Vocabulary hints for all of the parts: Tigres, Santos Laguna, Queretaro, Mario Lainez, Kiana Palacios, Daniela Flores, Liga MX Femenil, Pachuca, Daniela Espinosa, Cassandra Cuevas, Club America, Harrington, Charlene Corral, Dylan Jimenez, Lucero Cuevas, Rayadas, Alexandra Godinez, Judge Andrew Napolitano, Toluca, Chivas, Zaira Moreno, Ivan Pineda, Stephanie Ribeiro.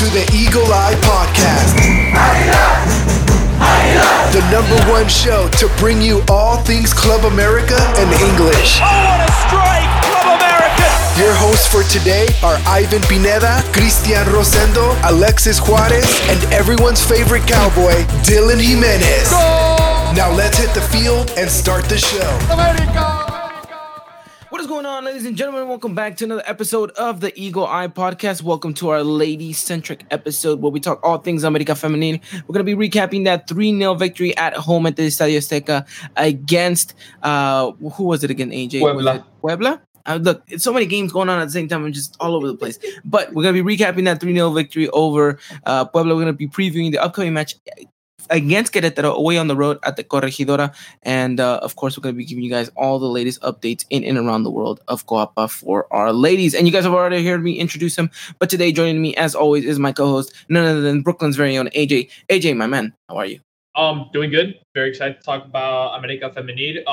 to the Eagle Eye Podcast, the #1 show to bring you all things Club America and English. Oh, what a strike, Club America! Your hosts for today are Ivan Pineda, Cristian Rosendo, Alexis Juarez, and everyone's favorite cowboy, Dylan Jimenez. Go! Now let's hit the field and start the show. America! What is going on, ladies and gentlemen? Welcome back to another episode of the Eagle Eye Podcast. Welcome to our lady-centric episode where we talk all things America Feminine. We're going to be recapping that 3-0 victory at home at the Estadio Azteca against, who was it again, AJ? Puebla. Puebla? Look, it's so many games going on at the same time. I'm just all over the place. But we're going to be recapping that 3-0 victory over Puebla. We're going to be previewing the upcoming match against Queretaro away on the road at the Corregidora. And of course, we're going to be giving you guys all the latest updates in and around the world of Coapa for our ladies. And you guys have already heard me introduce him. But today, joining me, as always, is my co-host, none other than Brooklyn's very own AJ. AJ, my man, how are you? Doing good. Very excited to talk about America Feminil.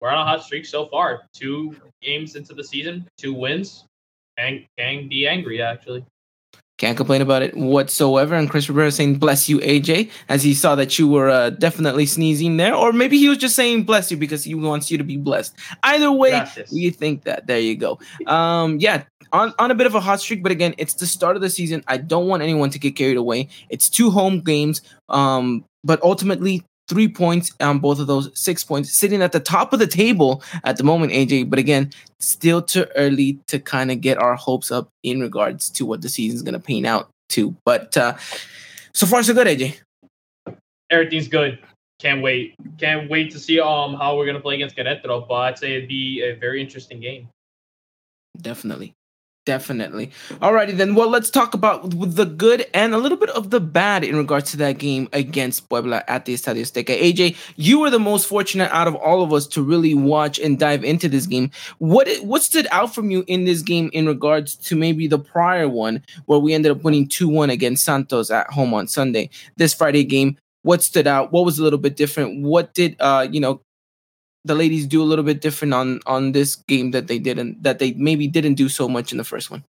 We're on a hot streak so far. 2 games into the season, 2 wins. And can't be angry, actually. Can't complain about it whatsoever. And Chris Rivera saying, bless you, AJ, as he saw that you were definitely sneezing there. Or maybe he was just saying bless you because he wants you to be blessed. Either way, Gracias. We think that. There you go. On a bit of a hot streak, but again, it's the start of the season. I don't want anyone to get carried away. It's 2 home games, but ultimately 3 points on both of those, 6 points, sitting at the top of the table at the moment, AJ. But again, still too early to kind of get our hopes up in regards to what the season's going to pan out to. But so far, so good, AJ. Everything's good. Can't wait. Can't wait to see how we're going to play against Querétaro. But I'd say it'd be a very interesting game. Definitely. Alrighty then. Well, let's talk about the good and a little bit of the bad in regards to that game against Puebla at the Estadio Azteca. AJ, you were the most fortunate out of all of us to really watch and dive into this game. What stood out from you in this game in regards to maybe the prior one where we ended up winning 2-1 against Santos at home on Sunday? This Friday game, what stood out? What was a little bit different? What did the ladies do a little bit different on this game that they maybe didn't do so much in the first one?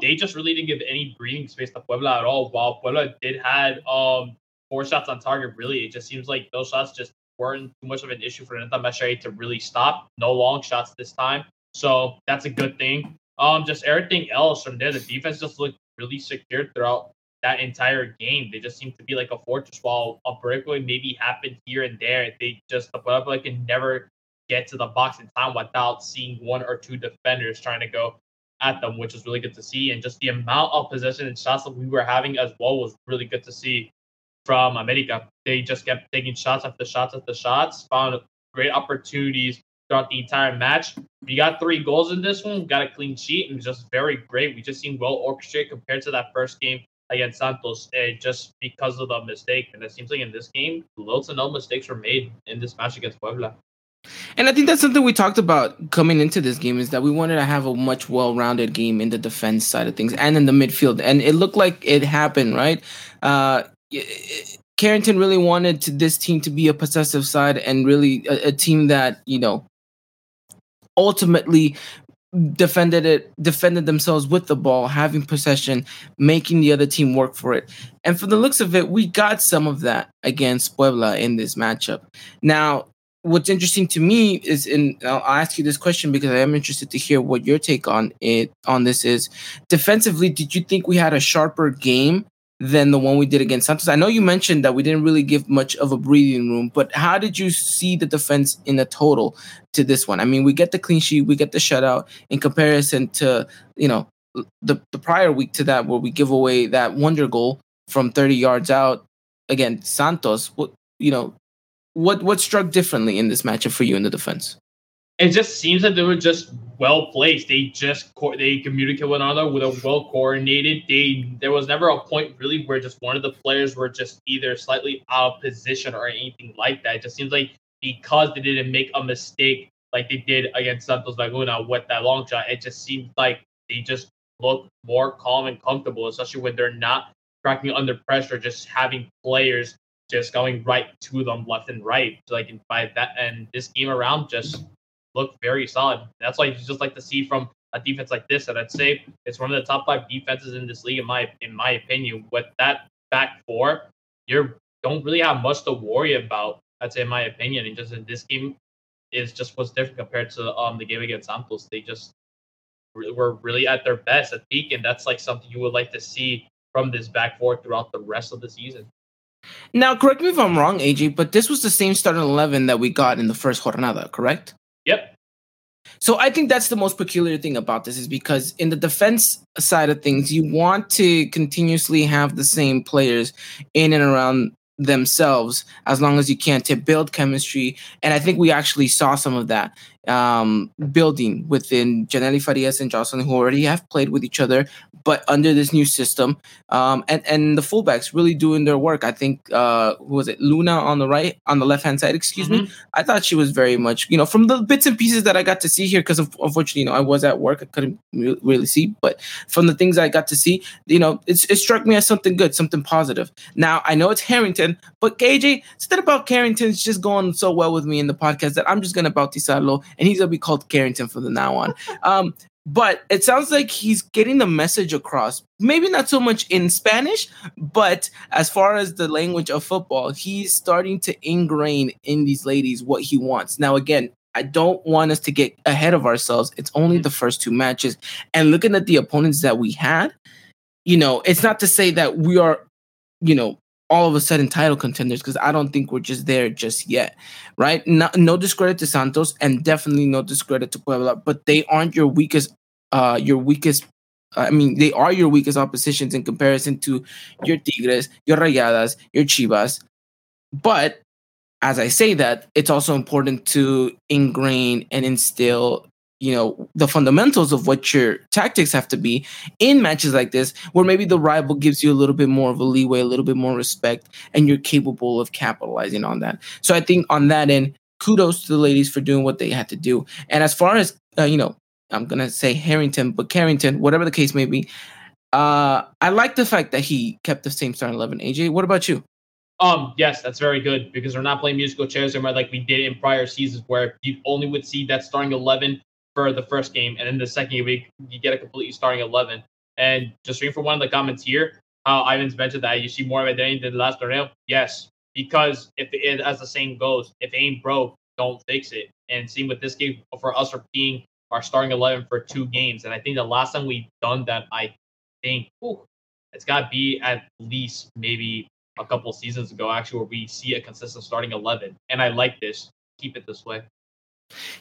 They just really didn't give any breathing space to Puebla at all. While Puebla did had 4 shots on target, really, it just seems like those shots just weren't too much of an issue for Renata Masciarelli to really stop. No long shots this time, so that's a good thing. Just everything else from there, the defense just looked really secure throughout that entire game. They just seemed to be like a fortress, while a breakaway maybe happened here and there. The Puebla can never get to the box in time without seeing 1 or 2 defenders trying to go at them, which is really good to see. And just the amount of possession and shots that we were having as well was really good to see from America. They just kept taking shots after shots, found great opportunities throughout the entire match. We got 3 goals in this one, got a clean sheet, and just very great. We just seemed well orchestrated compared to that first game against Santos, just because of the mistake. And it seems like in this game, low to no mistakes were made in this match against Puebla. And I think that's something we talked about coming into this game, is that we wanted to have a much well-rounded game in the defense side of things and in the midfield. And it looked like it happened, right? Harrington really wanted this team to be a possessive side and really a team that, ultimately defended themselves with the ball, having possession, making the other team work for it. And from the looks of it, we got some of that against Puebla in this matchup. Now, what's interesting to me is, and I'll ask you this question because I am interested to hear what your take on this is. Defensively, did you think we had a sharper game than the one we did against Santos? I know you mentioned that we didn't really give much of a breathing room, but how did you see the defense in the total to this one? I mean, we get the clean sheet, we get the shutout in comparison to, the prior week to that where we give away that wonder goal from 30 yards out against Santos. What struck differently in this matchup for you in the defense? It just seems that they were just well placed. They they communicate with one another, with a well coordinated. There was never a point really where just one of the players were just either slightly out of position or anything like that. It just seems like because they didn't make a mistake like they did against Santos Laguna with that long shot, it just seemed like they just looked more calm and comfortable, especially when they're not cracking under pressure, just having players just going right to them left and right. So like by that, and this game around just look very solid. That's why you just like to see from a defense like this, and I'd say it's one of the top five defenses in this league, in my opinion. With that back four, you don't really have much to worry about, I'd say, in my opinion. And just in this game, is just what's different compared to the game against Santos. They just were really at their best at peak, and that's like something you would like to see from this back four throughout the rest of the season. Now, correct me if I'm wrong, AJ, but this was the same starting 11 that we got in the first jornada, correct? Yep. So I think that's the most peculiar thing about this, is because in the defense side of things, you want to continuously have the same players in and around themselves as long as you can to build chemistry. And I think we actually saw some of that building within Janelly Farías and Jocelyn, who already have played with each other, but under this new system. And the fullbacks really doing their work. I think, who was it? Luna on the left-hand side, excuse me. I thought she was very much, from the bits and pieces that I got to see here, because unfortunately, I was at work. I couldn't really see, but from the things I got to see, it struck me as something good, something positive. Now, I know it's Harrington, but KJ, instead about Harrington's just going so well with me in the podcast that I'm just going to bautizarlo, and he's going to be called Carrington from now on. But it sounds like he's getting the message across. Maybe not so much in Spanish, but as far as the language of football, he's starting to ingrain in these ladies what he wants. Now, again, I don't want us to get ahead of ourselves. It's only the first two matches. And looking at the opponents that we had, it's not to say that we are, all of a sudden title contenders, because I don't think we're just there just yet, right? No discredit to Santos, and definitely no discredit to Puebla, but they aren't they are your weakest oppositions in comparison to your Tigres, your Rayadas, your Chivas. But as I say that, it's also important to ingrain and instill the fundamentals of what your tactics have to be in matches like this, where maybe the rival gives you a little bit more of a leeway, a little bit more respect, and you're capable of capitalizing on that. So I think on that end, kudos to the ladies for doing what they had to do. And as far as, I'm going to say Harrington, but Carrington, whatever the case may be, I like the fact that he kept the same starting 11. AJ, what about you? Yes, that's very good, because we're not playing musical chairs anymore like we did in prior seasons, where you only would see that starting 11 for the first game, and then the second week you get a completely starting 11. And just reading from one of the comments here, how Ivan's mentioned that you see more of identity than the last tornado. Yes, because as the saying goes, if it ain't broke, don't fix it. And seeing with this game for us repeating our starting 11 for two games, and I think the last time we've done that, I think it's got to be at least maybe a couple seasons ago, actually, where we see a consistent starting 11. And I like this. Keep it this way.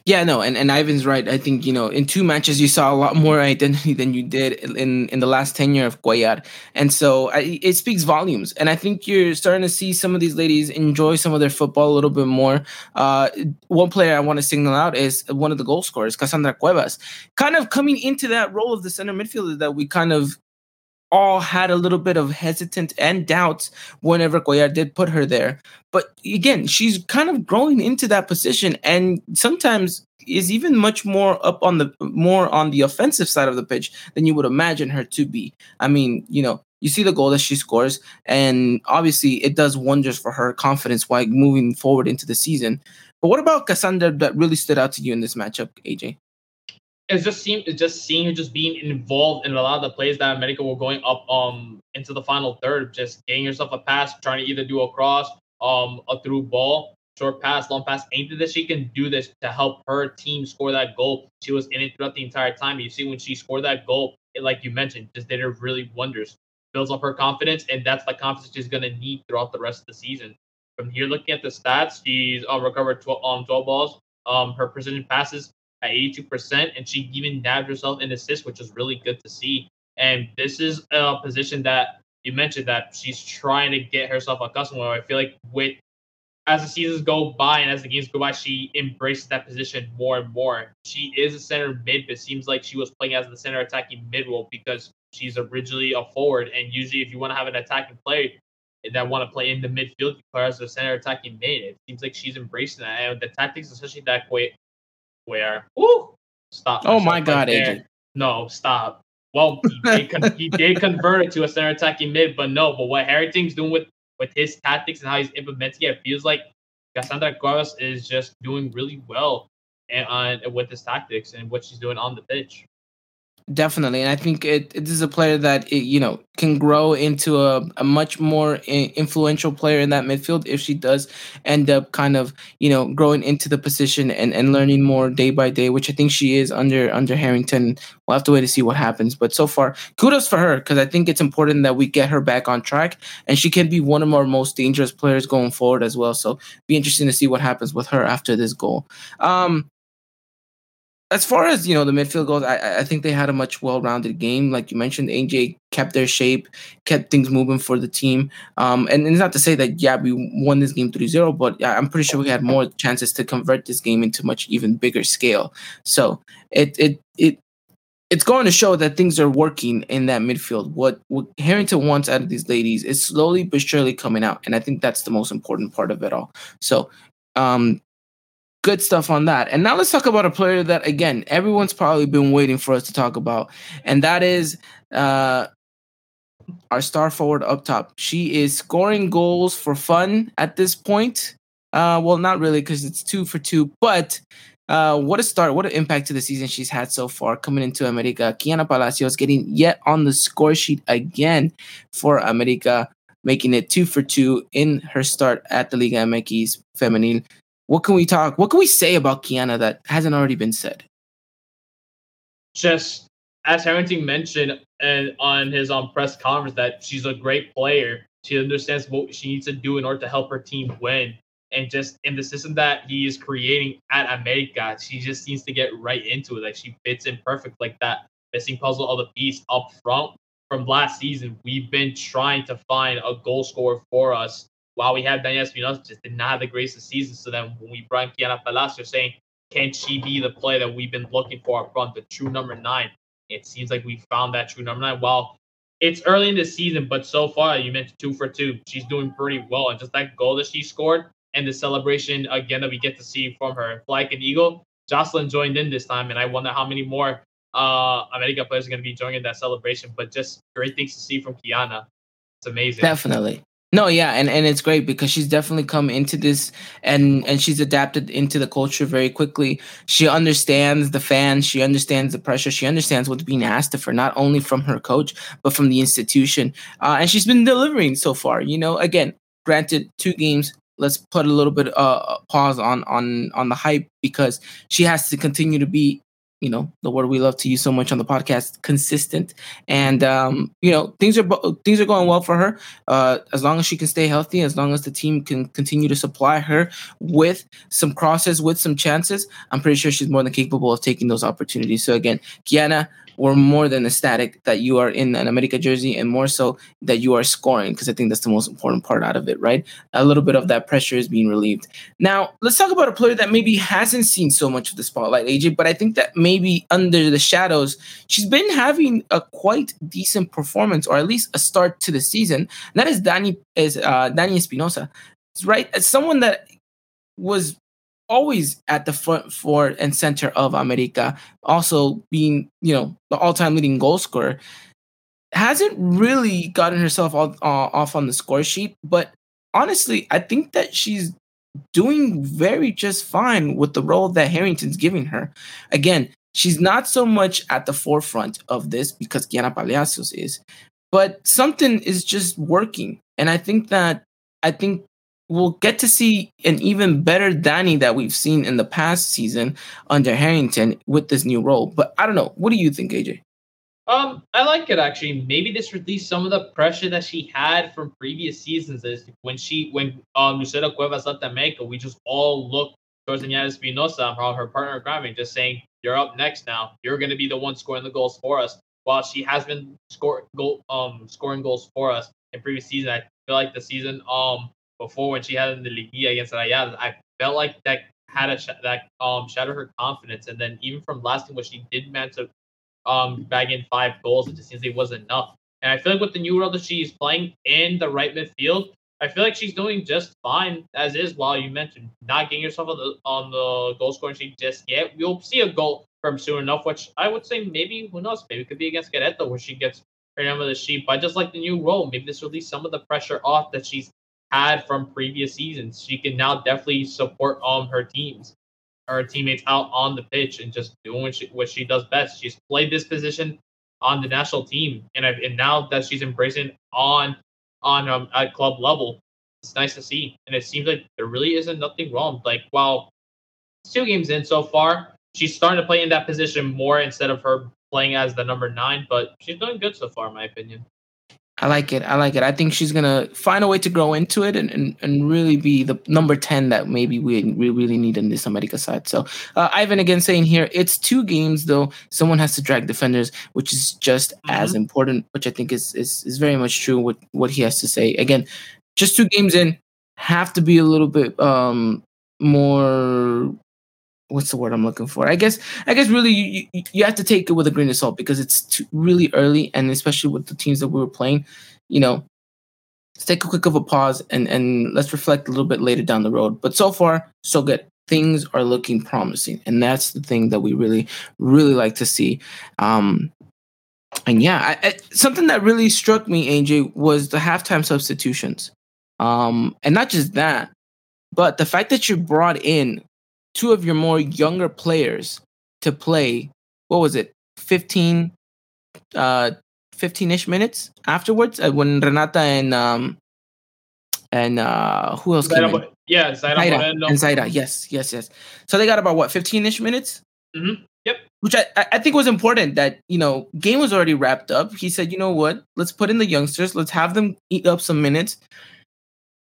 Yeah, no, and Ivan's right. I think, in two matches, you saw a lot more identity than you did in the last tenure of Cuellar. And so it speaks volumes. And I think you're starting to see some of these ladies enjoy some of their football a little bit more. One player I want to signal out is one of the goal scorers, Cassandra Cuevas, kind of coming into that role of the center midfielder that we kind of all had a little bit of hesitant and doubts whenever Cuellar did put her there. But again, she's kind of growing into that position, and sometimes is even much more up on the offensive side of the pitch than you would imagine her to be. I mean, you see the goal that she scores, and obviously it does wonders for her confidence while moving forward into the season. But what about Cassandra that really stood out to you in this matchup, AJ? It's just seeing her just being involved in a lot of the plays that America were going up into the final third, just getting yourself a pass, trying to either do a cross, a through ball, short pass, long pass, anything that she can do this to help her team score that goal. She was in it throughout the entire time. You see when she scored that goal, like you mentioned, just did her really wonders. Builds up her confidence, and that's the confidence she's going to need throughout the rest of the season. From here, looking at the stats, she's recovered 12 balls. Her precision passes at 82%, and she even nabbed herself an assist, which is really good to see. And this is a position that you mentioned that she's trying to get herself accustomed to. I feel like as the seasons go by and as the games go by, she embraces that position more and more. She is a center mid, but it seems like she was playing as the center attacking mid role, because she's originally a forward. And usually if you want to have an attacking player that want to play in the midfield, you play as the center attacking mid. It seems like she's embracing that. And the tactics, especially that way. Where? Ooh! Stop! Oh my God, AJ! No, stop! Well, he did convert it to a center attacking mid, but no. But what Harrington's doing with his tactics and how he's implementing it, feels like Cassandra Cuevas is just doing really well and with his tactics and what she's doing on the pitch. Definitely. And I think it is a player that, can grow into a much more influential player in that midfield if she does end up kind of, growing into the position and learning more day by day, which I think she is under Harrington. We'll have to wait to see what happens. But so far, kudos for her, because I think it's important that we get her back on track. And she can be one of our most dangerous players going forward as well. So be interesting to see what happens with her after this goal. As far as, the midfield goes, I think they had a much well-rounded game. Like you mentioned, AJ kept their shape, kept things moving for the team. And it's not to say that, we won this game 3-0, but I'm pretty sure we had more chances to convert this game into much even bigger scale. So it's going to show that things are working in that midfield. What Harrington wants out of these ladies is slowly but surely coming out, and I think that's the most important part of it all. So, good stuff on that. And now let's talk about a player that, again, everyone's probably been waiting for us to talk about. And that is our star forward up top. She is scoring goals for fun at this point. Well, not really, because it's 2 for 2. But what a start. What an impact to the season she's had so far coming into America. Kiana Palacios getting yet on the score sheet again for America, making it 2 for 2 in her start at the Liga MX Femenil. What can we say about Kiana that hasn't already been said? Just as Harrington mentioned on his press conference, that she's a great player. She understands what she needs to do in order to help her team win. And just in the system that he is creating at America, she just seems to get right into it. Like, she fits in perfect, like that missing puzzle of the piece up front. From last season, we've been trying to find a goal scorer for us. While we have Daniela Espinosa, just did not have the greatest of seasons. So then when we brought Kiana Palacios, saying, can she be the player that we've been looking for up front, the true number 9? It seems like we found that true number 9. Well, it's early in the season, but so far, you mentioned 2 for 2. She's doing pretty well. And just that goal that she scored and the celebration, again, that we get to see from her. Like an eagle, Jocelyn joined in this time, and I wonder how many more America players are going to be joining that celebration. But just great things to see from Kiana. It's amazing. Definitely. No, yeah, and it's great because she's definitely come into this and she's adapted into the culture very quickly. She understands the fans. She understands the pressure. She understands what's being asked of her, not only from her coach, but from the institution. And she's been delivering so far. Again, granted, 2 games. Let's put a little bit pause on the hype because she has to continue to be, the word we love to use so much on the podcast, consistent. And, things are going well for her. As long as she can stay healthy, as long as the team can continue to supply her with some crosses, with some chances, I'm pretty sure she's more than capable of taking those opportunities. So, again, Kiana, we're more than ecstatic that you are in an America jersey and more so that you are scoring, because I think that's the most important part out of it, right? A little bit of that pressure is being relieved. Now, let's talk about a player that maybe hasn't seen so much of the spotlight, AJ, but I think that maybe under the shadows, she's been having a quite decent performance, or at least a start to the season. And that is Dani Espinosa, right? As someone that was always at the front, forward, and center of America, also being, the all-time leading goal scorer, hasn't really gotten herself off on the score sheet. But honestly, I think that she's doing very just fine with the role that Harrington's giving her. Again, she's not so much at the forefront of this because Kiana Palacios is, but something is just working. And I think we'll get to see an even better Dani that we've seen in the past season under Harrington with this new role. But I don't know. What do you think, AJ? I like it, actually. Maybe this released some of the pressure that she had from previous seasons. When Lucero Cuevas left America, we just all looked towards Daniela Espinosa, her partner at Grammy, just saying, you're up next now. You're going to be the one scoring the goals for us. While she has been scoring goals for us in previous season, I feel like the season before, when she had in the Liguilla against Rayadas, I felt like that had shattered her confidence. And then even from last time, when she did manage to bag in 5 goals, it just seems like it was enough. And I feel like with the new role that she's playing in the right midfield, I feel like she's doing just fine as is. While you mentioned not getting yourself on the goal scoring sheet just yet, we'll see a goal from soon enough, which I would say maybe, who knows, maybe it could be against Queretaro where she gets her number of the sheet. But I just like the new role. Maybe this released some of the pressure off that she's had from previous seasons. She can now definitely support her teams our teammates out on the pitch and just doing what she does best. She's played this position on the national team, and now that she's embracing on at club level, it's nice to see. And it seems like there really isn't nothing wrong. Like, while it's 2 games in so far, she's starting to play in that position more instead of her playing as the number 9, but she's doing good so far, in my opinion. I like it. I think she's going to find a way to grow into it and really be the number 10 that maybe we really need in this America side. So Ivan again saying here, it's 2 games, though. Someone has to drag defenders, which is just as important, which I think is very much true with what he has to say. Again, just 2 games in, have to be a little bit more... What's the word I'm looking for? I guess really you have to take it with a grain of salt because it's really early, and especially with the teams that we were playing, you know, let's take a quick of a pause and let's reflect a little bit later down the road. But so far, so good. Things are looking promising, and that's the thing that we really, really like to see. And yeah, something that really struck me, AJ, was the halftime substitutions. And not just that, but the fact that you brought in 2 of your more younger players to play, 15-ish minutes afterwards, when Renata and who else came in? Yeah, Zaira. Yes. So they got about, 15-ish minutes? Mm-hmm. Yep. Which I think was important that, you know, game was already wrapped up. He said, you know what, let's put in the youngsters. Let's have them eat up some minutes.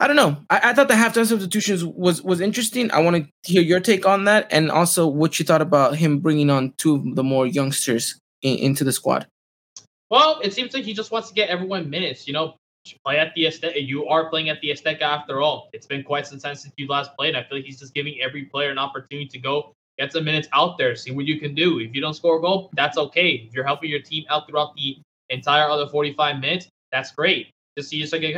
I don't know. I thought the halftime substitutions was interesting. I want to hear your take on that, and also what you thought about him bringing on 2 of the more youngsters into the squad. Well, it seems like he just wants to get everyone minutes. You know, play at the Azteca. You are playing at the Azteca after all. It's been quite some time since you last played. I feel like he's just giving every player an opportunity to go get some minutes out there, see what you can do. If you don't score a goal, that's okay. If you're helping your team out throughout the entire other 45 minutes, that's great. Just look at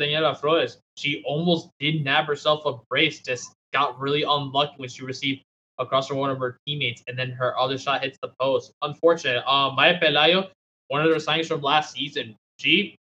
Daniela Flores. She almost did nab herself a brace, just got really unlucky when she received across from one of her teammates, and then her other shot hits the post. Unfortunate. Maya Pelayo, one of the signings from last season, she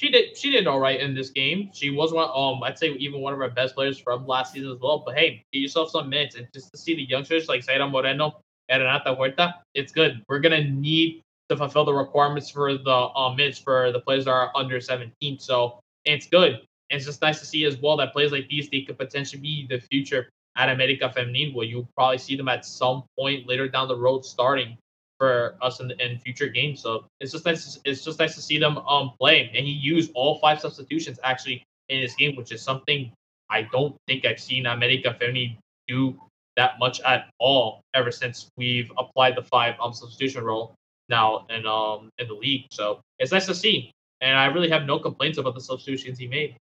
did all right in this game. She was one, I'd say even one of our best players from last season as well. But hey, get yourself some minutes, and just to see the youngsters like Zaira Moreno and Renata Huerta, it's good. We're gonna need to fulfill the requirements for the minutes for the players that are under 17, so it's good. And it's just nice to see as well that players like these, they could potentially be the future at America Feminine, where you'll probably see them at some point later down the road starting for us in future games. So it's just nice to see them play. And he used all 5 substitutions actually in this game, which is something I don't think I've seen America Feminine do that much at all ever since we've applied the 5 substitution rule now in the league. So it's nice to see, and I really have no complaints about the substitutions he made.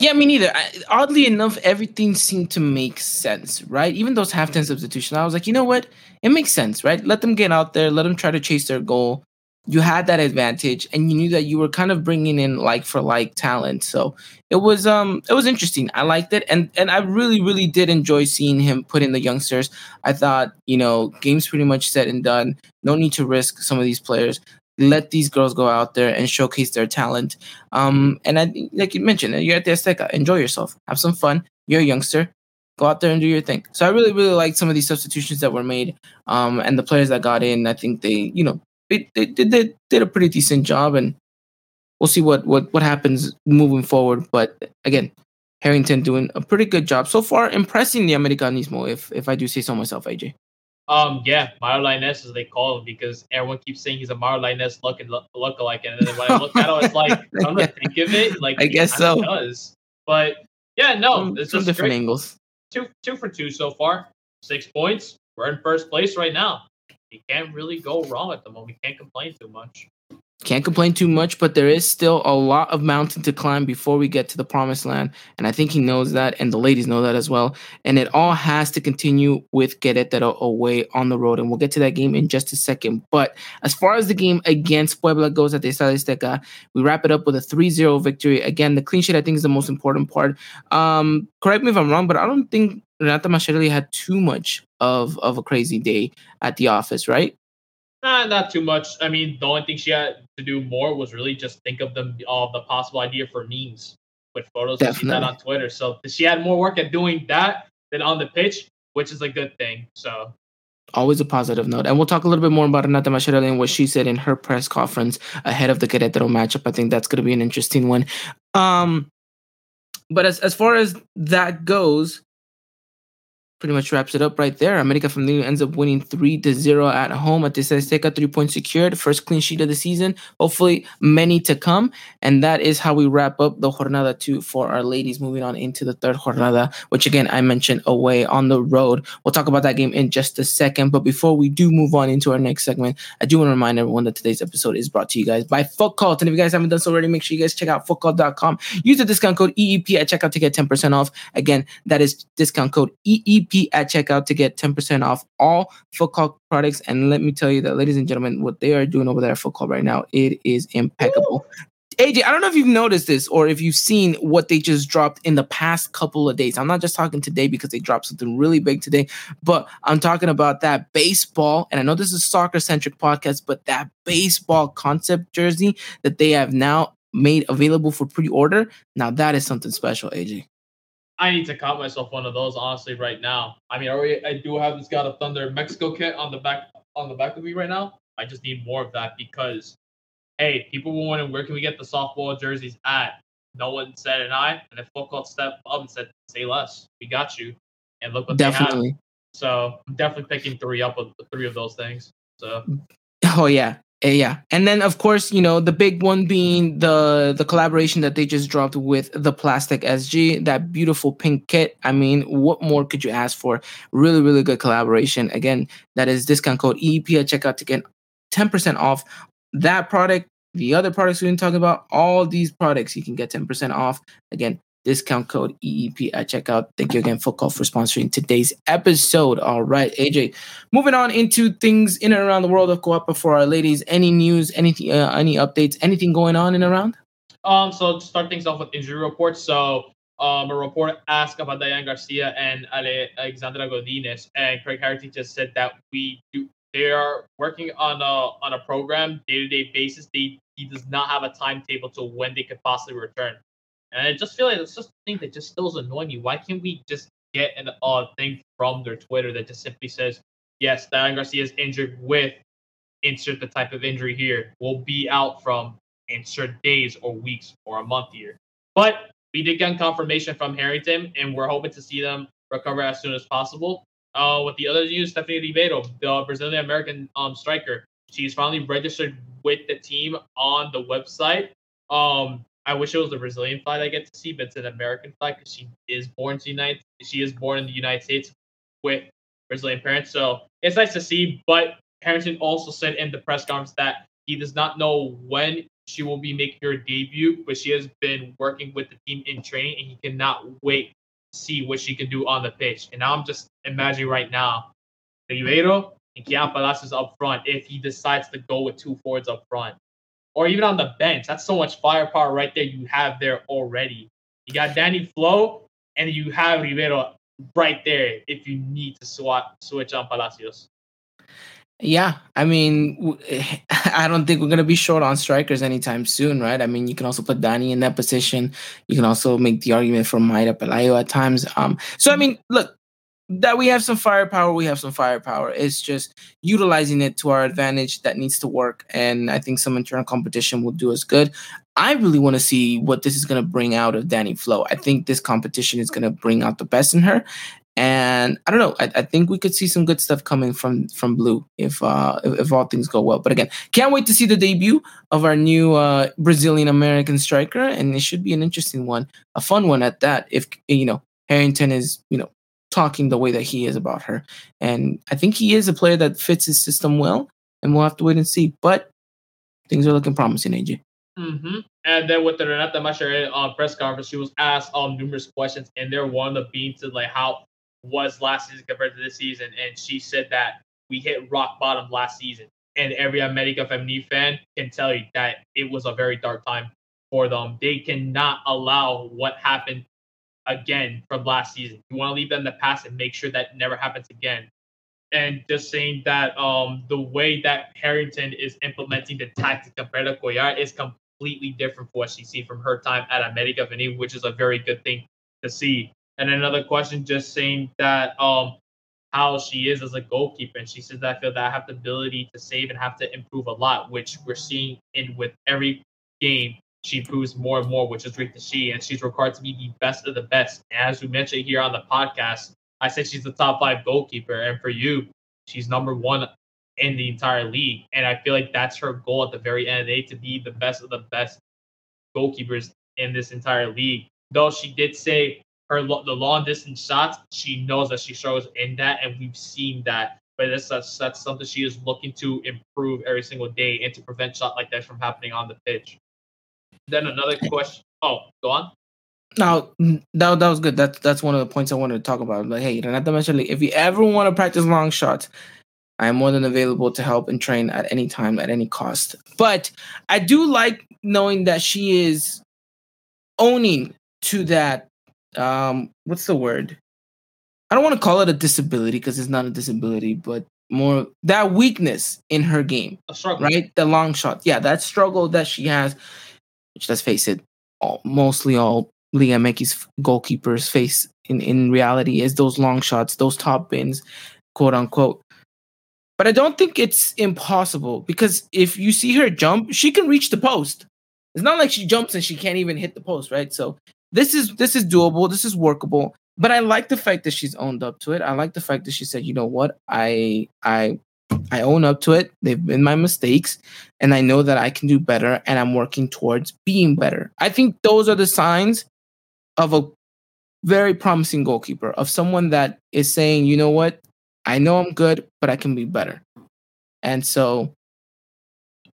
Yeah, me neither. Oddly enough, everything seemed to make sense, right? Even those halftime substitutions, I was like, you know what? It makes sense, right? Let them get out there. Let them try to chase their goal. You had that advantage, and you knew that you were kind of bringing in like-for-like talent. So it was interesting. I liked it, and I really, really did enjoy seeing him put in the youngsters. I thought, you know, game's pretty much set and done. No need to risk some of these players. Let these girls go out there and showcase their talent. And I, like you mentioned, you're at the Azteca. Enjoy yourself. Have some fun. You're a youngster. Go out there and do your thing. So I really, really liked some of these substitutions that were made, and the players that got in. I think they, you know, They did a pretty decent job, and we'll see what happens moving forward. But again, Harrington doing a pretty good job so far, impressing the Americanismo, if I do say so myself, AJ. Yeah, Mario Lainez, as they call him, because everyone keeps saying he's a Mario Lainez lookalike, and then when I look at him, it's like, I'm gonna think of it. Like, I guess so. Does. But yeah, no, it's just different great angles. 2 for 2 so far, 6 points. We're in first place right now. You can't really go wrong at the moment. We can't complain too much. Can't complain too much, but there is still a lot of mountain to climb before we get to the promised land. And I think he knows that, and the ladies know that as well. And it all has to continue with Querétaro away on the road. And we'll get to that game in just a second. But as far as the game against Puebla goes at the Estadio Azteca, we wrap it up with a 3-0 victory. Again, the clean sheet, I think, is the most important part. Correct me if I'm wrong, but I don't think Renata Masciarelli had too much of a crazy day at the office, right? Not too much. I mean, the only thing she had to do more was really just think of the possible idea for memes with photos that she had on Twitter. So she had more work at doing that than on the pitch, which is a good thing. So always a positive note. And we'll talk a little bit more about Renata Masciarelli and what she said in her press conference ahead of the Querétaro matchup. I think that's going to be an interesting one. But as far as that goes, pretty much wraps it up right there. America Feminil ends up winning 3-0 at home at the Azteca, 3 points secured, first clean sheet of the season, hopefully many to come. And that is how we wrap up the Jornada 2 for our ladies, moving on into the third Jornada, which again, I mentioned, away on the road. We'll talk about that game in just a second. But before we do move on into our next segment, I do want to remind everyone that today's episode is brought to you guys by Focal. And if you guys haven't done so already, make sure you guys check out Focal.com. Use the discount code EEP at checkout to get 10% off. Again, that is discount code EEP at checkout to get 10% off all Focal products. And let me tell you that, ladies and gentlemen, what they are doing over there at Focal right now, it is impeccable. Ooh. AJ, I don't know if you've noticed this or if you've seen what they just dropped in the past couple of days. I'm not just talking today because they dropped something really big today, but I'm talking about that baseball. And I know this is a soccer-centric podcast, but that baseball concept jersey that they have now made available for pre-order. Now that is something special, AJ. I need to cop myself one of those, honestly, right now. I mean, I do have this Got a Thunder Mexico kit on the back of me right now. I just need more of that because, hey, people were wondering, where can we get the softball jerseys at? No one said an eye. And if Focal stepped up and said, say less, we got you. And look what they have. So I'm definitely picking three of those things. So. Oh, yeah. Yeah. And then, of course, you know, the big one being the collaboration that they just dropped with the Plastic SG, that beautiful pink kit. I mean, what more could you ask for? Really, really good collaboration. Again, that is discount code EEP at checkout to get 10% off that product. The other products we didn't talk about, all these products, you can get 10% off. Again, discount code EEP at checkout. Thank you again, Focal, for sponsoring today's episode. All right, AJ, moving on into things in and around the world of Coapa for our ladies. Any news, anything, any updates, anything going on in and around? So to start things off with injury reports. So a report asked about Diane Garcia and Alexandra Godinez, and Craig Harrington just said that they are working on a program day-to-day basis. He does not have a timetable to when they could possibly return. And I just feel like it's just a thing that just still is annoying you. Why can't we just get an thing from their Twitter that just simply says, yes, Diane Garcia is injured with, insert the type of injury here. We'll be out from, insert days or weeks or a month here. But we did get confirmation from Harrington, and we're hoping to see them recover as soon as possible. With the other news, Stephanie Ribeiro, the Brazilian-American striker, she's finally registered with the team on the website. I wish it was the Brazilian flag I get to see, but it's an American flag because she is born in the United States with Brazilian parents. So it's nice to see, but Harrington also said in the press conference that he does not know when she will be making her debut, but she has been working with the team in training, and he cannot wait to see what she can do on the pitch. And now I'm just imagining right now, Ribeiro and Kiana Palacios up front if he decides to go with two forwards up front. Or even on the bench. That's so much firepower right there you have there already. You got Danny Flo, and you have Ribeiro right there if you need to switch on Palacios. Yeah, I mean, I don't think we're going to be short on strikers anytime soon, right? I mean, you can also put Danny in that position. You can also make the argument for Maya Pelayo at times. So, I mean, look, that we have some firepower. It's just utilizing it to our advantage that needs to work, and I think some internal competition will do us good. I really want to see what this is going to bring out of Danny Flo. I think this competition is going to bring out the best in her, and I don't know. I think we could see some good stuff coming from Blue if all things go well. But again, can't wait to see the debut of our new Brazilian American striker, and it should be an interesting one, a fun one at that. If Harrington is talking the way that he is about her. And I think he is a player that fits his system well, and we'll have to wait and see. But things are looking promising, AJ. Mm-hmm. And then with the Renata Masciarelli press conference, she was asked numerous questions, and there one of being to like how was last season compared to this season, and she said that we hit rock bottom last season, and every America Feminine fan can tell you that it was a very dark time for them. They cannot allow what happened again from last season. You want to leave that in the past and make sure that never happens again. And just saying that the way that Harrington is implementing the tactic compared to Cuellar is completely different from what she's seen from her time at America Feminil, which is a very good thing to see. And another question, just saying that how she is as a goalkeeper. And she says that I feel that I have the ability to save and have to improve a lot, which we're seeing in with every game. She proves more and more, which is great to see. And she's required to be the best of the best. And as we mentioned here on the podcast, I said she's the top five goalkeeper. And for you, she's number one in the entire league. And I feel like that's her goal at the very end of the day, to be the best of the best goalkeepers in this entire league. Though she did say the long-distance shots, she knows that she struggles in that, and we've seen that. But that's something she is looking to improve every single day and to prevent shot like that from happening on the pitch. Then another question. Oh, go on. No, that was good. That's one of the points I wanted to talk about. Like, hey, Renata Masciarelli, if you ever want to practice long shots, I am more than available to help and train at any time, at any cost. But I do like knowing that she is owning to that. What's the word? I don't want to call it a disability because it's not a disability, but more that weakness in her game, right? The long shot. Yeah, that struggle that she has, which, let's face it, mostly all Liga MX goalkeepers face in reality, is those long shots, those top bins, quote unquote. But I don't think it's impossible, because if you see her jump, she can reach the post. It's not like she jumps and she can't even hit the post, right? So this is doable. This is workable. But I like the fact that she's owned up to it. I like the fact that she said, you know what? I own up to it. They've been my mistakes, and I know that I can do better, and I'm working towards being better. I think those are the signs of a very promising goalkeeper, of someone that is saying, you know what? I know I'm good, but I can be better. And so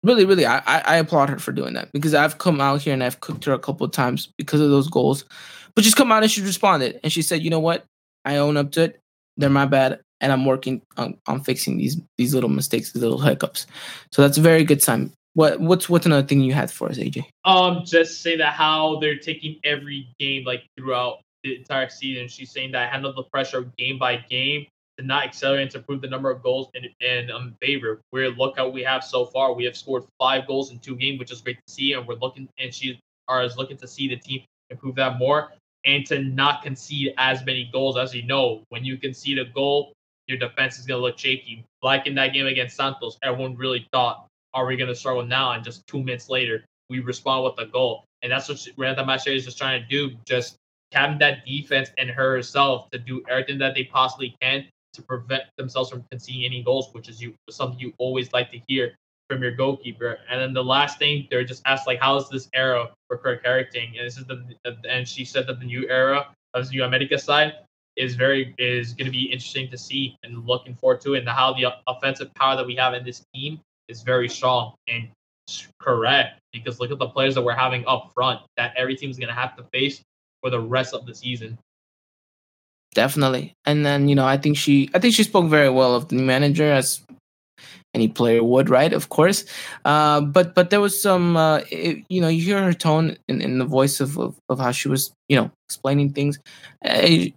really, really, I applaud her for doing that, because I've come out here and I've cooked her a couple of times because of those goals. But she's come out and she responded, and she said, you know what? I own up to it. They're my bad, and I'm working on fixing these little mistakes, these little hiccups. So that's a very good sign. What's another thing you had for us, AJ? Just say that how they're taking every game, like throughout the entire season. She's saying that I handled the pressure game by game, to not accelerate and to improve the number of goals in favor. We're look how we have so far. We have scored 5 goals in 2 games, which is great to see. And we're looking, and she is looking to see the team improve that more and to not concede as many goals. As you know, when you concede a goal, your defense is going to look shaky. Like in that game against Santos, everyone really thought, are we going to struggle now? And just 2 minutes later, we respond with a goal. And that's what Renata Masciarelli is just trying to do, just having that defense and herself to do everything that they possibly can to prevent themselves from conceding any goals, which is something you always like to hear from your goalkeeper. And then the last thing, they're just asked, like, how is this era for Harrington? And this is and she said that the new era of the New America side is going to be interesting to see, and looking forward to it, and how the offensive power that we have in this team is very strong and correct, because look at the players that we're having up front that every team's going to have to face for the rest of the season. Definitely. And then, you know, I think she spoke very well of the manager, as any player would, right? Of course. But there was some, you hear her tone in the voice of how she was, you know, explaining things.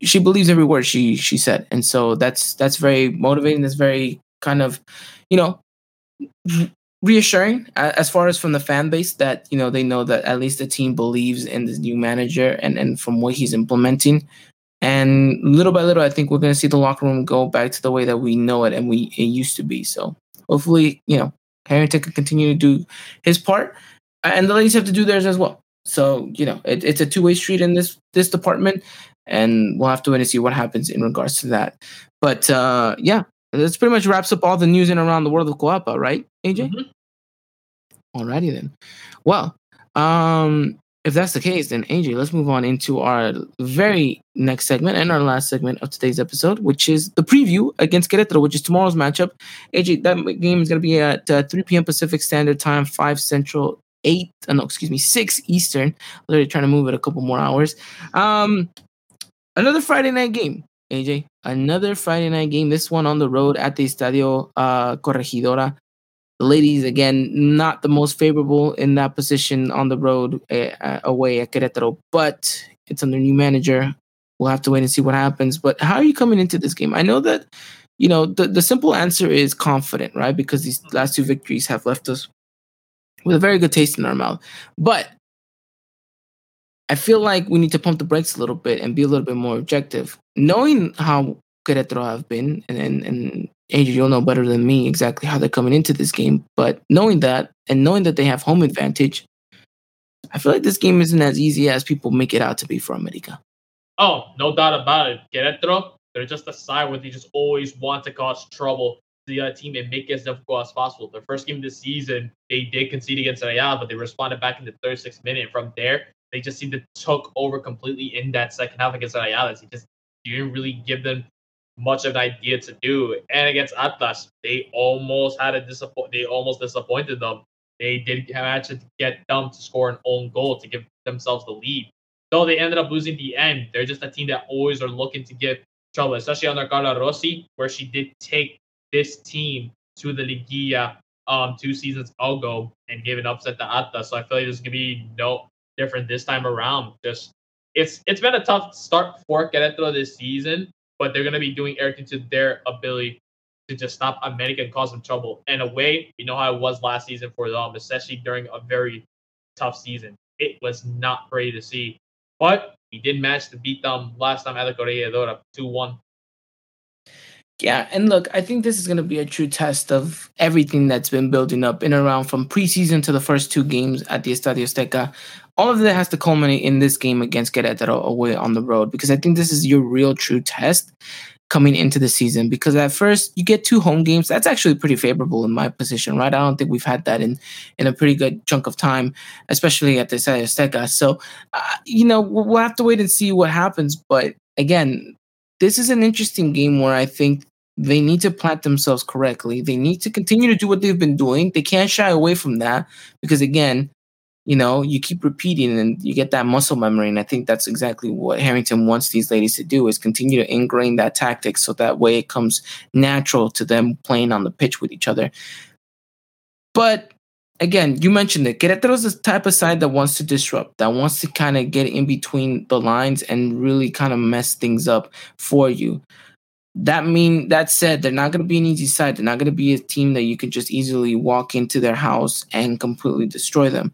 She believes every word she said. And so that's very motivating. That's very kind of, you know, reassuring as far as from the fan base, that, you know, they know that at least the team believes in this new manager and from what he's implementing. And little by little, I think we're going to see the locker room go back to the way that we know it and it used to be. So hopefully, you know, Harrington can continue to do his part, and the ladies have to do theirs as well. So, you know, it's a two-way street in this department, and we'll have to wait and see what happens in regards to that. But, yeah, this pretty much wraps up all the news in around the world of Coapa, right, AJ? Mm-hmm. Alrighty then. Well, if that's the case, then, AJ, let's move on into our very next segment and our last segment of today's episode, which is the preview against Queretaro, which is tomorrow's matchup. AJ, that game is going to be at 3 p.m. Pacific Standard Time, 5 Central, 6 Eastern. I'm already trying to move it a couple more hours. Another Friday night game, AJ. Another Friday night game, this one on the road at the Estadio Corregidora. The ladies, again, not the most favorable in that position on the road away at Querétaro, but it's under new manager. We'll have to wait and see what happens. But how are you coming into this game? I know that, you know, the simple answer is confident, right? Because these last 2 victories have left us with a very good taste in our mouth. But I feel like we need to pump the brakes a little bit and be a little bit more objective. Knowing how Querétaro have been, and Adrian, you'll know better than me exactly how they're coming into this game. But knowing that, and knowing that they have home advantage, I feel like this game isn't as easy as people make it out to be for America. Oh, no doubt about it. Querétaro, they're just a side where they just always want to cause trouble to the other team and make it as difficult as possible. Their first game this season, they did concede against Rayadas, but they responded back in the 36th minute. From there, they just seemed to took over completely in that second half against Rayadas. He just didn't really give them much of an idea to do. And against Atlas, they almost had they almost disappointed them. They did manage to get them to score an own goal to give themselves the lead. Though they ended up losing the end, they're just a team that always are looking to give trouble, especially under Carla Rossi, where she did take this team to the Liguilla 2 seasons ago and gave an upset to Atlas. So I feel like there's going to be no different this time around. Just it's been a tough start for Querétaro this season, but they're going to be doing everything to their ability to just stop America and cause them trouble. In a way, you know how it was last season for them, especially during a very tough season. It was not pretty to see. But he did manage to beat them last time at the Corregidora 2-1. Yeah, and look, I think this is going to be a true test of everything that's been building up in and around from preseason to the first 2 games at the Estadio Azteca. All of that has to culminate in this game against Querétaro away on the road, because I think this is your real true test coming into the season. Because at first, you get 2 home games. That's actually pretty favorable in my position, right? I don't think we've had that in a pretty good chunk of time, especially at the Estadio Azteca. So, we'll have to wait and see what happens. But again, this is an interesting game where I think they need to plant themselves correctly. They need to continue to do what they've been doing. They can't shy away from that because, again, you keep repeating and you get that muscle memory. And I think that's exactly what Harrington wants these ladies to do, is continue to ingrain that tactic so that way it comes natural to them playing on the pitch with each other. But again, you mentioned it. Querétaro is the type of side that wants to disrupt, that wants to kind of get in between the lines and really kind of mess things up for you. That said, they're not going to be an easy side. They're not going to be a team that you can just easily walk into their house and completely destroy them.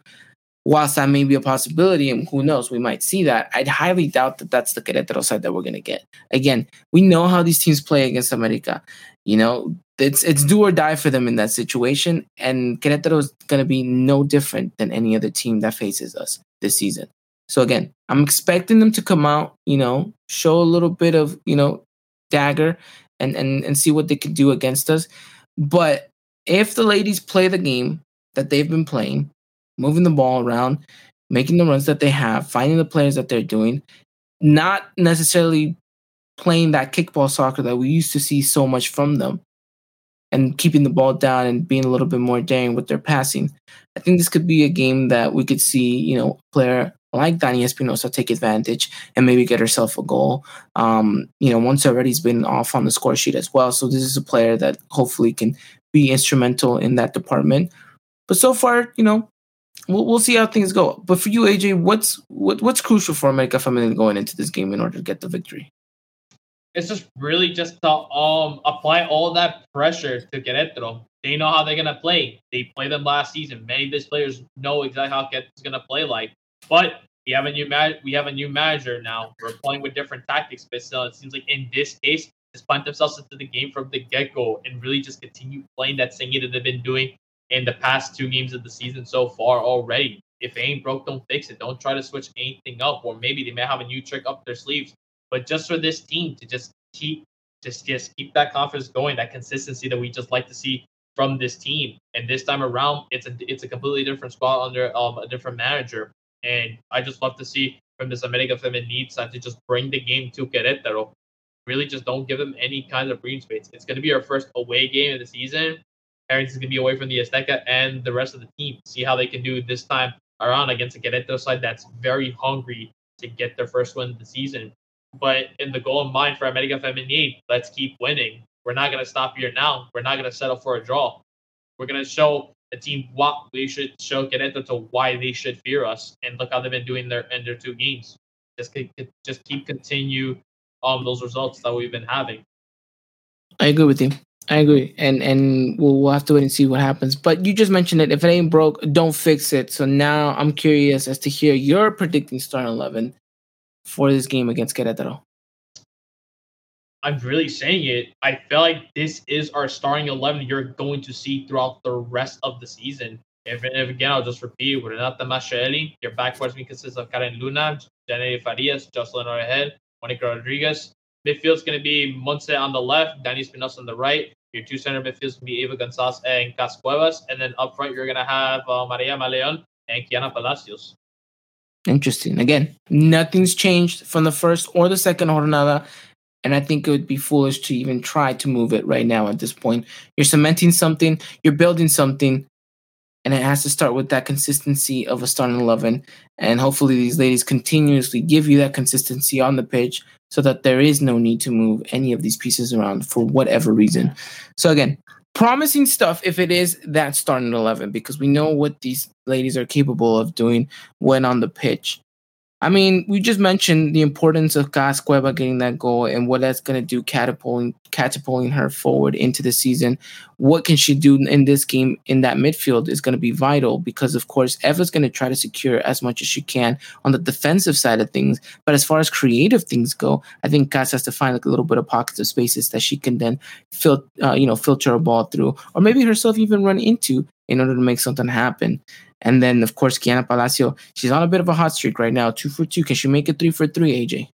Whilst that may be a possibility, and who knows, we might see that, I'd highly doubt that that's the Querétaro side that we're going to get. Again, we know how these teams play against America. It's do or die for them in that situation, and Querétaro is going to be no different than any other team that faces us this season. So again, I'm expecting them to come out, show a little bit of, dagger and see what they could do against us. But if the ladies play the game that they've been playing, moving the ball around, making the runs that they have, finding the players that they're doing, not necessarily playing that kickball soccer that we used to see so much from them, and keeping the ball down and being a little bit more daring with their passing, I think this could be a game that we could see, a player like Daniela Espinosa take advantage and maybe get herself a goal. Once already has been off on the score sheet as well. So this is a player that hopefully can be instrumental in that department. But so far, we'll see how things go. But for you, AJ, what's crucial for America Feminine going into this game in order to get the victory? It's just really just to apply all that pressure to Querétaro. They know how they're going to play. They played them last season. Many of these players know exactly how Querétaro's going to play like. But we have a new manager now. We're playing with different tactics, but still, it seems like in this case, just punt themselves into the game from the get-go and really just continue playing that same game that they've been doing in the past 2 games of the season so far already. If it ain't broke, don't fix it. Don't try to switch anything up, or maybe they may have a new trick up their sleeves. But just for this team to just keep that confidence going, that consistency that we just like to see from this team. And this time around, it's a completely different squad under a different manager. And I just love to see from this America Feminine side to just bring the game to Querétaro. Really just don't give them any kind of breathing space. It's going to be our first away game of the season. Harrington's going to be away from the Azteca and the rest of the team. See how they can do this time around against a Querétaro side that's very hungry to get their first win of the season. But in the goal in mind for America Feminine, let's keep winning. We're not going to stop here now. We're not going to settle for a draw. We're going to show the team what we should show Querétaro to why they should fear us, and look how they've been doing in their 2 games. Just keep continue those results that we've been having. I agree with you. I agree, and we'll have to wait and see what happens. But you just mentioned it. If it ain't broke, don't fix it. So now I'm curious as to hear your predicting starting 11 for this game against Querétaro. I'm really saying it. I feel like this is our starting 11 you're going to see throughout the rest of the season. If again, I'll just repeat, Renata Masciarelli, your backwards consists of Karen Luna, Janelly Farías, Jocelyn Arredondo, Monica Rodriguez. Midfield's going to be Montse on the left, Daniela Espinosa on the right. Your two center midfields will be Eva Gonzalez and Cas Cuevas. And then up front, you're going to have Maria Maleon and Kiana Palacios. Interesting. Again, nothing's changed from the first or the second jornada. And I think it would be foolish to even try to move it right now at this point. You're cementing something. You're building something. And it has to start with that consistency of a starting 11. And hopefully these ladies continuously give you that consistency on the pitch so that there is no need to move any of these pieces around for whatever reason. So again, promising stuff if it is that starting 11, because we know what these ladies are capable of doing when on the pitch. I mean, we just mentioned the importance of Cas Cueva getting that goal and what that's going to do catapulting her forward into the season. What can she do in this game in that midfield is going to be vital because, of course, Eva's going to try to secure as much as she can on the defensive side of things. But as far as creative things go, I think Cas has to find like a little bit of pockets of spaces that she can then filter a ball through or maybe herself even run into in order to make something happen. And then, of course, Kiana Palacio, she's on a bit of a hot streak right now, 2 for 2. Can she make it 3 for 3, AJ?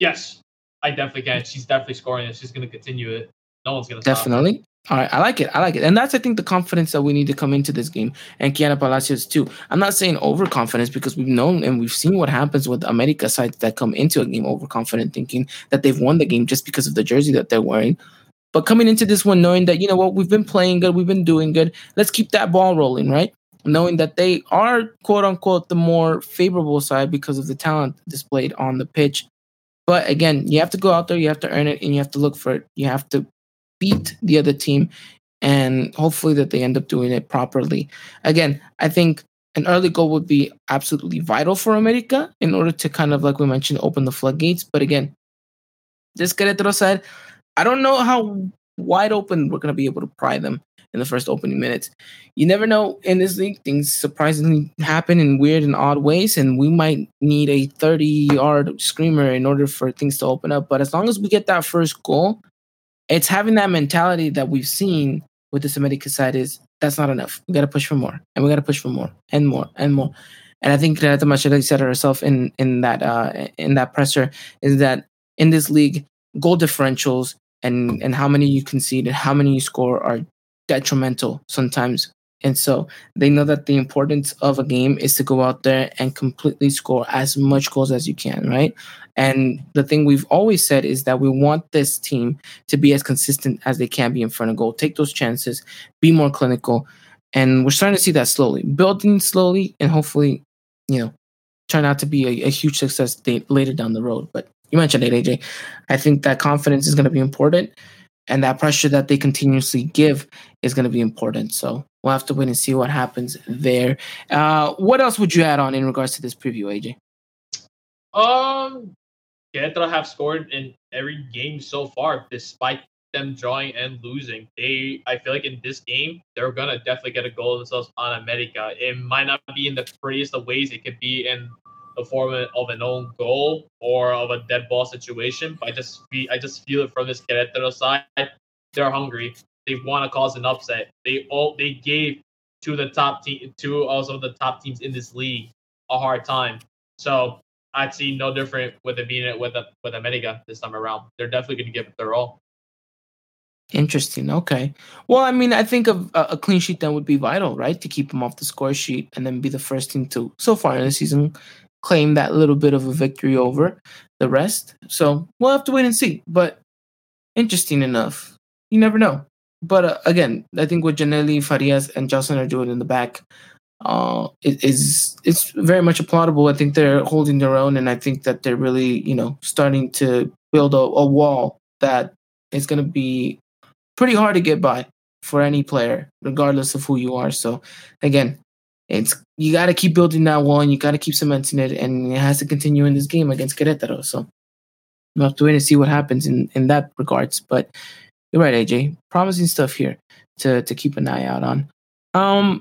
Yes, I definitely can. She's definitely scoring it. She's going to continue it. No one's going to stop. Definitely. All right, I like it. I like it. And that's, I think, the confidence that we need to come into this game. And Kiana Palacios, too. I'm not saying overconfidence because we've known and we've seen what happens with America sides that come into a game overconfident, thinking that they've won the game just because of the jersey that they're wearing. But coming into this one, knowing that, you know what, we've been playing good, we've been doing good. Let's keep that ball rolling, right? Knowing that they are, quote unquote, the more favorable side because of the talent displayed on the pitch. But again, you have to go out there, you have to earn it, and you have to look for it. You have to beat the other team, and hopefully that they end up doing it properly. Again, I think an early goal would be absolutely vital for America in order to kind of, like we mentioned, open the floodgates. But again, this Querétaro side, I don't know how wide open we're going to be able to pry them in the first opening minutes. You never know in this league, things surprisingly happen in weird and odd ways, and we might need a 30-yard screamer in order for things to open up. But as long as we get that first goal, it's having that mentality that we've seen with the America side is that's not enough. We got to push for more, and we got to push for more, and more, and more. And I think Renata Masciarelli said it herself in that presser is that in this league, goal differentials and how many you concede and how many you score are detrimental sometimes. And so they know that the importance of a game is to go out there and completely score as much goals as you can, right? And the thing we've always said is that we want this team to be as consistent as they can be in front of goal. Take those chances, be more clinical. And we're starting to see that slowly, building slowly, and hopefully, you know, turn out to be a huge success later down the road. But you mentioned it, AJ. I think that confidence is going to be important. And that pressure that they continuously give is going to be important. So we'll have to wait and see what happens there. What else would you add on in regards to this preview, AJ? Querétaro have scored in every game so far, despite them drawing and losing. I feel like in this game, they're going to definitely get a goal themselves on America. It might not be in the prettiest of ways. It could be in the form of an own goal or of a dead ball situation. But I just feel it from this Querétaro side. They're hungry. They want to cause an upset. They gave the top teams in this league a hard time. So I'd see no different with it being with America this time around. They're definitely going to give it their all. Interesting. Okay. Well, I mean, I think a clean sheet then would be vital, right? To keep them off the score sheet and then be the first team to, so far in the season, claim that little bit of a victory over the rest. So we'll have to wait and see. But interesting enough, you never know. But again, I think what Janelly Farías and Jocelyn are doing in the back it's very much applaudable. I think they're holding their own, and I think that they're really, you know, starting to build a wall that is going to be pretty hard to get by for any player, regardless of who you are. So again, you got to keep building that wall, and you got to keep cementing it, and it has to continue in this game against Querétaro. So we'll have to wait and see what happens in that regards. But you're right, AJ. Promising stuff here to keep an eye out on. I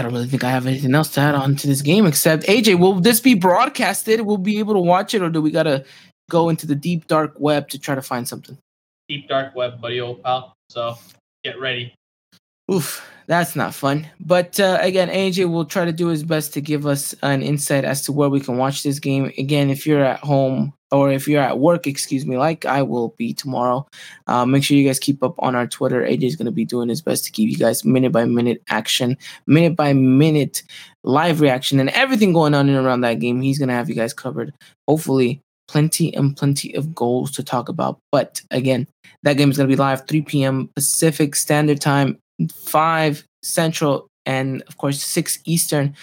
don't really think I have anything else to add on to this game except, AJ, will this be broadcasted? We'll be able to watch it, or do we got to go into the deep, dark web to try to find something. Deep, dark web, buddy, old pal. So get ready. Oof, that's not fun. But again, AJ will try to do his best to give us an insight as to where we can watch this game. Again, if you're at home or if you're at work, like I will be tomorrow, make sure you guys keep up on our Twitter. AJ is going to be doing his best to give you guys minute-by-minute action, minute-by-minute live reaction, and everything going on and around that game. He's going to have you guys covered, hopefully. Plenty and plenty of goals to talk about. But again, that game is going to be live 3 p.m. Pacific Standard Time, 5 Central, and of course 6 Eastern.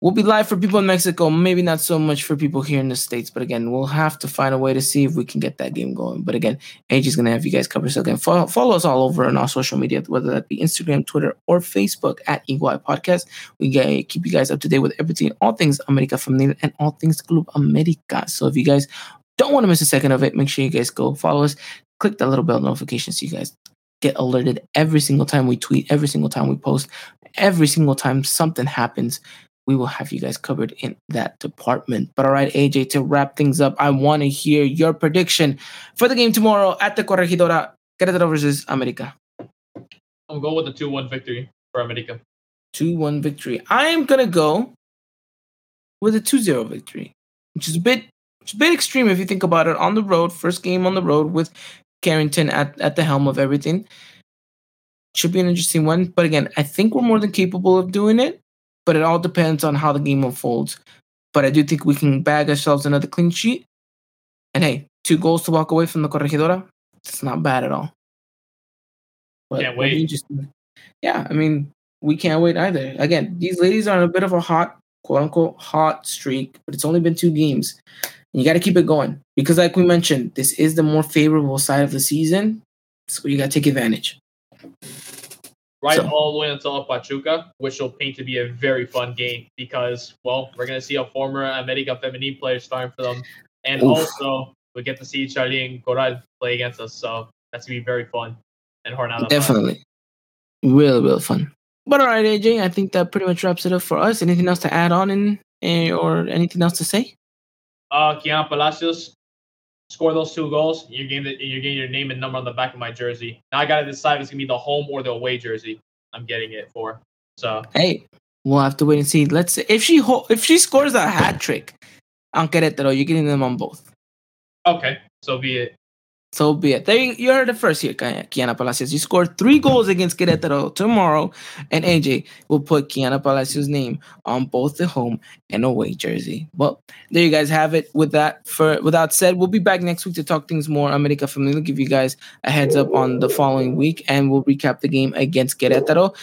We'll be live for people in Mexico, maybe not so much for people here in the States. But again, we'll have to find a way to see if we can get that game going. But again, AJ's going to have you guys covered. So again, follow us all over on our social media, whether that be Instagram, Twitter, or Facebook at Eagle Eye Podcast. We keep you guys up to date with everything, all things America Feminil and all things Club America. So if you guys don't want to miss a second of it, make sure you guys go follow us. Click that little bell notification so you guys get alerted every single time we tweet, every single time we post, every single time something happens. We will have you guys covered in that department. But all right, AJ, to wrap things up, I want to hear your prediction for the game tomorrow at the Corregidora, Queretaro versus America. I'm going with a 2-1 victory for America. 2-1 victory. I am going to go with a 2-0 victory, which is a bit extreme if you think about it. On the road, first game on the road with Harrington at the helm of everything. Should be an interesting one. But again, I think we're more than capable of doing it. But it all depends on how the game unfolds. But I do think we can bag ourselves another clean sheet. And hey, 2 goals to walk away from the Corregidora. It's not bad at all. But can't wait. Yeah, I mean, we can't wait either. Again, these ladies are on a bit of a hot, quote-unquote, hot streak. But it's only been 2 games. And you got to keep it going. Because like we mentioned, this is the more favorable side of the season. So you got to take advantage. Right, so all the way until Pachuca, which will paint to be a very fun game because, well, we're going to see a former America Feminine player starting for them. And also, we get to see Charlene Corral play against us. So that's going to be very fun. And Hornada. Definitely. Really, really fun. But all right, AJ, I think that pretty much wraps it up for us. Anything else to add on or anything else to say? Kiana Palacios, score those 2 goals, you're getting your name and number on the back of my jersey. Now I got to decide if it's going to be the home or the away jersey I'm getting it for. So hey, we'll have to wait and see. Let's see. If she scores a hat trick on Querétaro, you're getting them on both. Okay, so be it. So be it. There you heard it first here, Kiana Palacios. You scored 3 goals against Querétaro tomorrow, and AJ will put Kiana Palacios' name on both the home and away jersey. Well, there you guys have it. With that, without said, we'll be back next week to talk things more. America Feminil will give you guys a heads up on the following week, and we'll recap the game against Querétaro.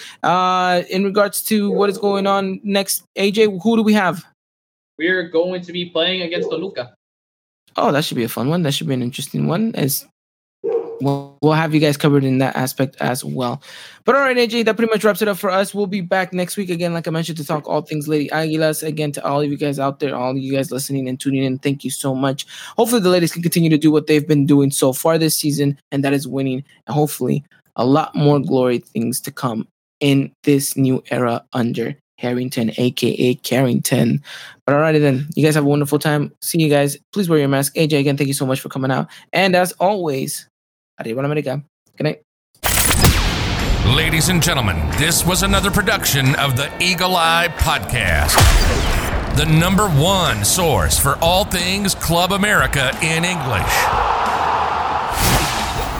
In regards to what is going on next, AJ, who do we have? We're going to be playing against Toluca. Oh, that should be a fun one. That should be an interesting one. We'll have you guys covered in that aspect as well. But all right, AJ, that pretty much wraps it up for us. We'll be back next week again, like I mentioned, to talk all things Lady Águilas. Again, to all of you guys out there, all of you guys listening and tuning in, thank you so much. Hopefully the ladies can continue to do what they've been doing so far this season, and that is winning. And hopefully a lot more glory things to come in this new era under Harrington, a.k.a. Carrington. But all righty then. You guys have a wonderful time. See you guys. Please wear your mask. AJ, again, thank you so much for coming out. And as always, Arriba America. Good night. Ladies and gentlemen, this was another production of the Eagle Eye Podcast, the #1 source for all things Club America in English.